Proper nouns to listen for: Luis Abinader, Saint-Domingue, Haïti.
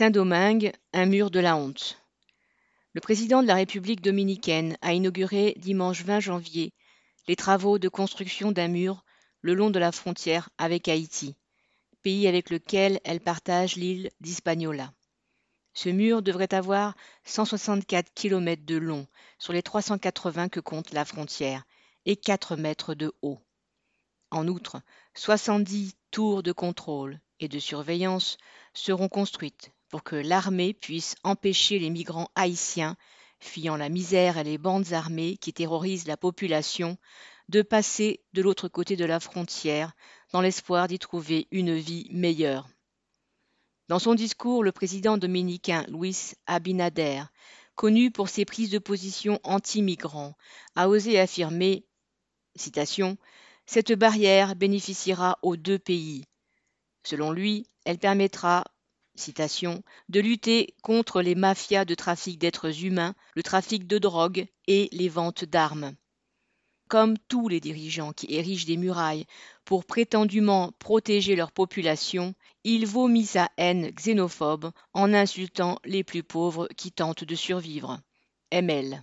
Saint-Domingue, un mur de la honte. Le président de la République dominicaine a inauguré dimanche 20 janvier les travaux de construction d'un mur le long de la frontière avec Haïti, pays avec lequel elle partage l'île d'Hispaniola. Ce mur devrait avoir 164 km de long sur les 380 que compte la frontière et 4 mètres de haut. En outre, 70 tours de contrôle et de surveillance seront construites pour que l'armée puisse empêcher les migrants haïtiens, fuyant la misère et les bandes armées qui terrorisent la population, de passer de l'autre côté de la frontière dans l'espoir d'y trouver une vie meilleure. Dans son discours, le président dominicain Luis Abinader, connu pour ses prises de position anti-migrants, a osé affirmer, citation, « Cette barrière bénéficiera aux deux pays. Selon lui, elle permettra, citation, de lutter contre les mafias de trafic d'êtres humains, le trafic de drogue et les ventes d'armes. » Comme tous les dirigeants qui érigent des murailles pour prétendument protéger leur population, il vomit sa haine xénophobe en insultant les plus pauvres qui tentent de survivre. ML.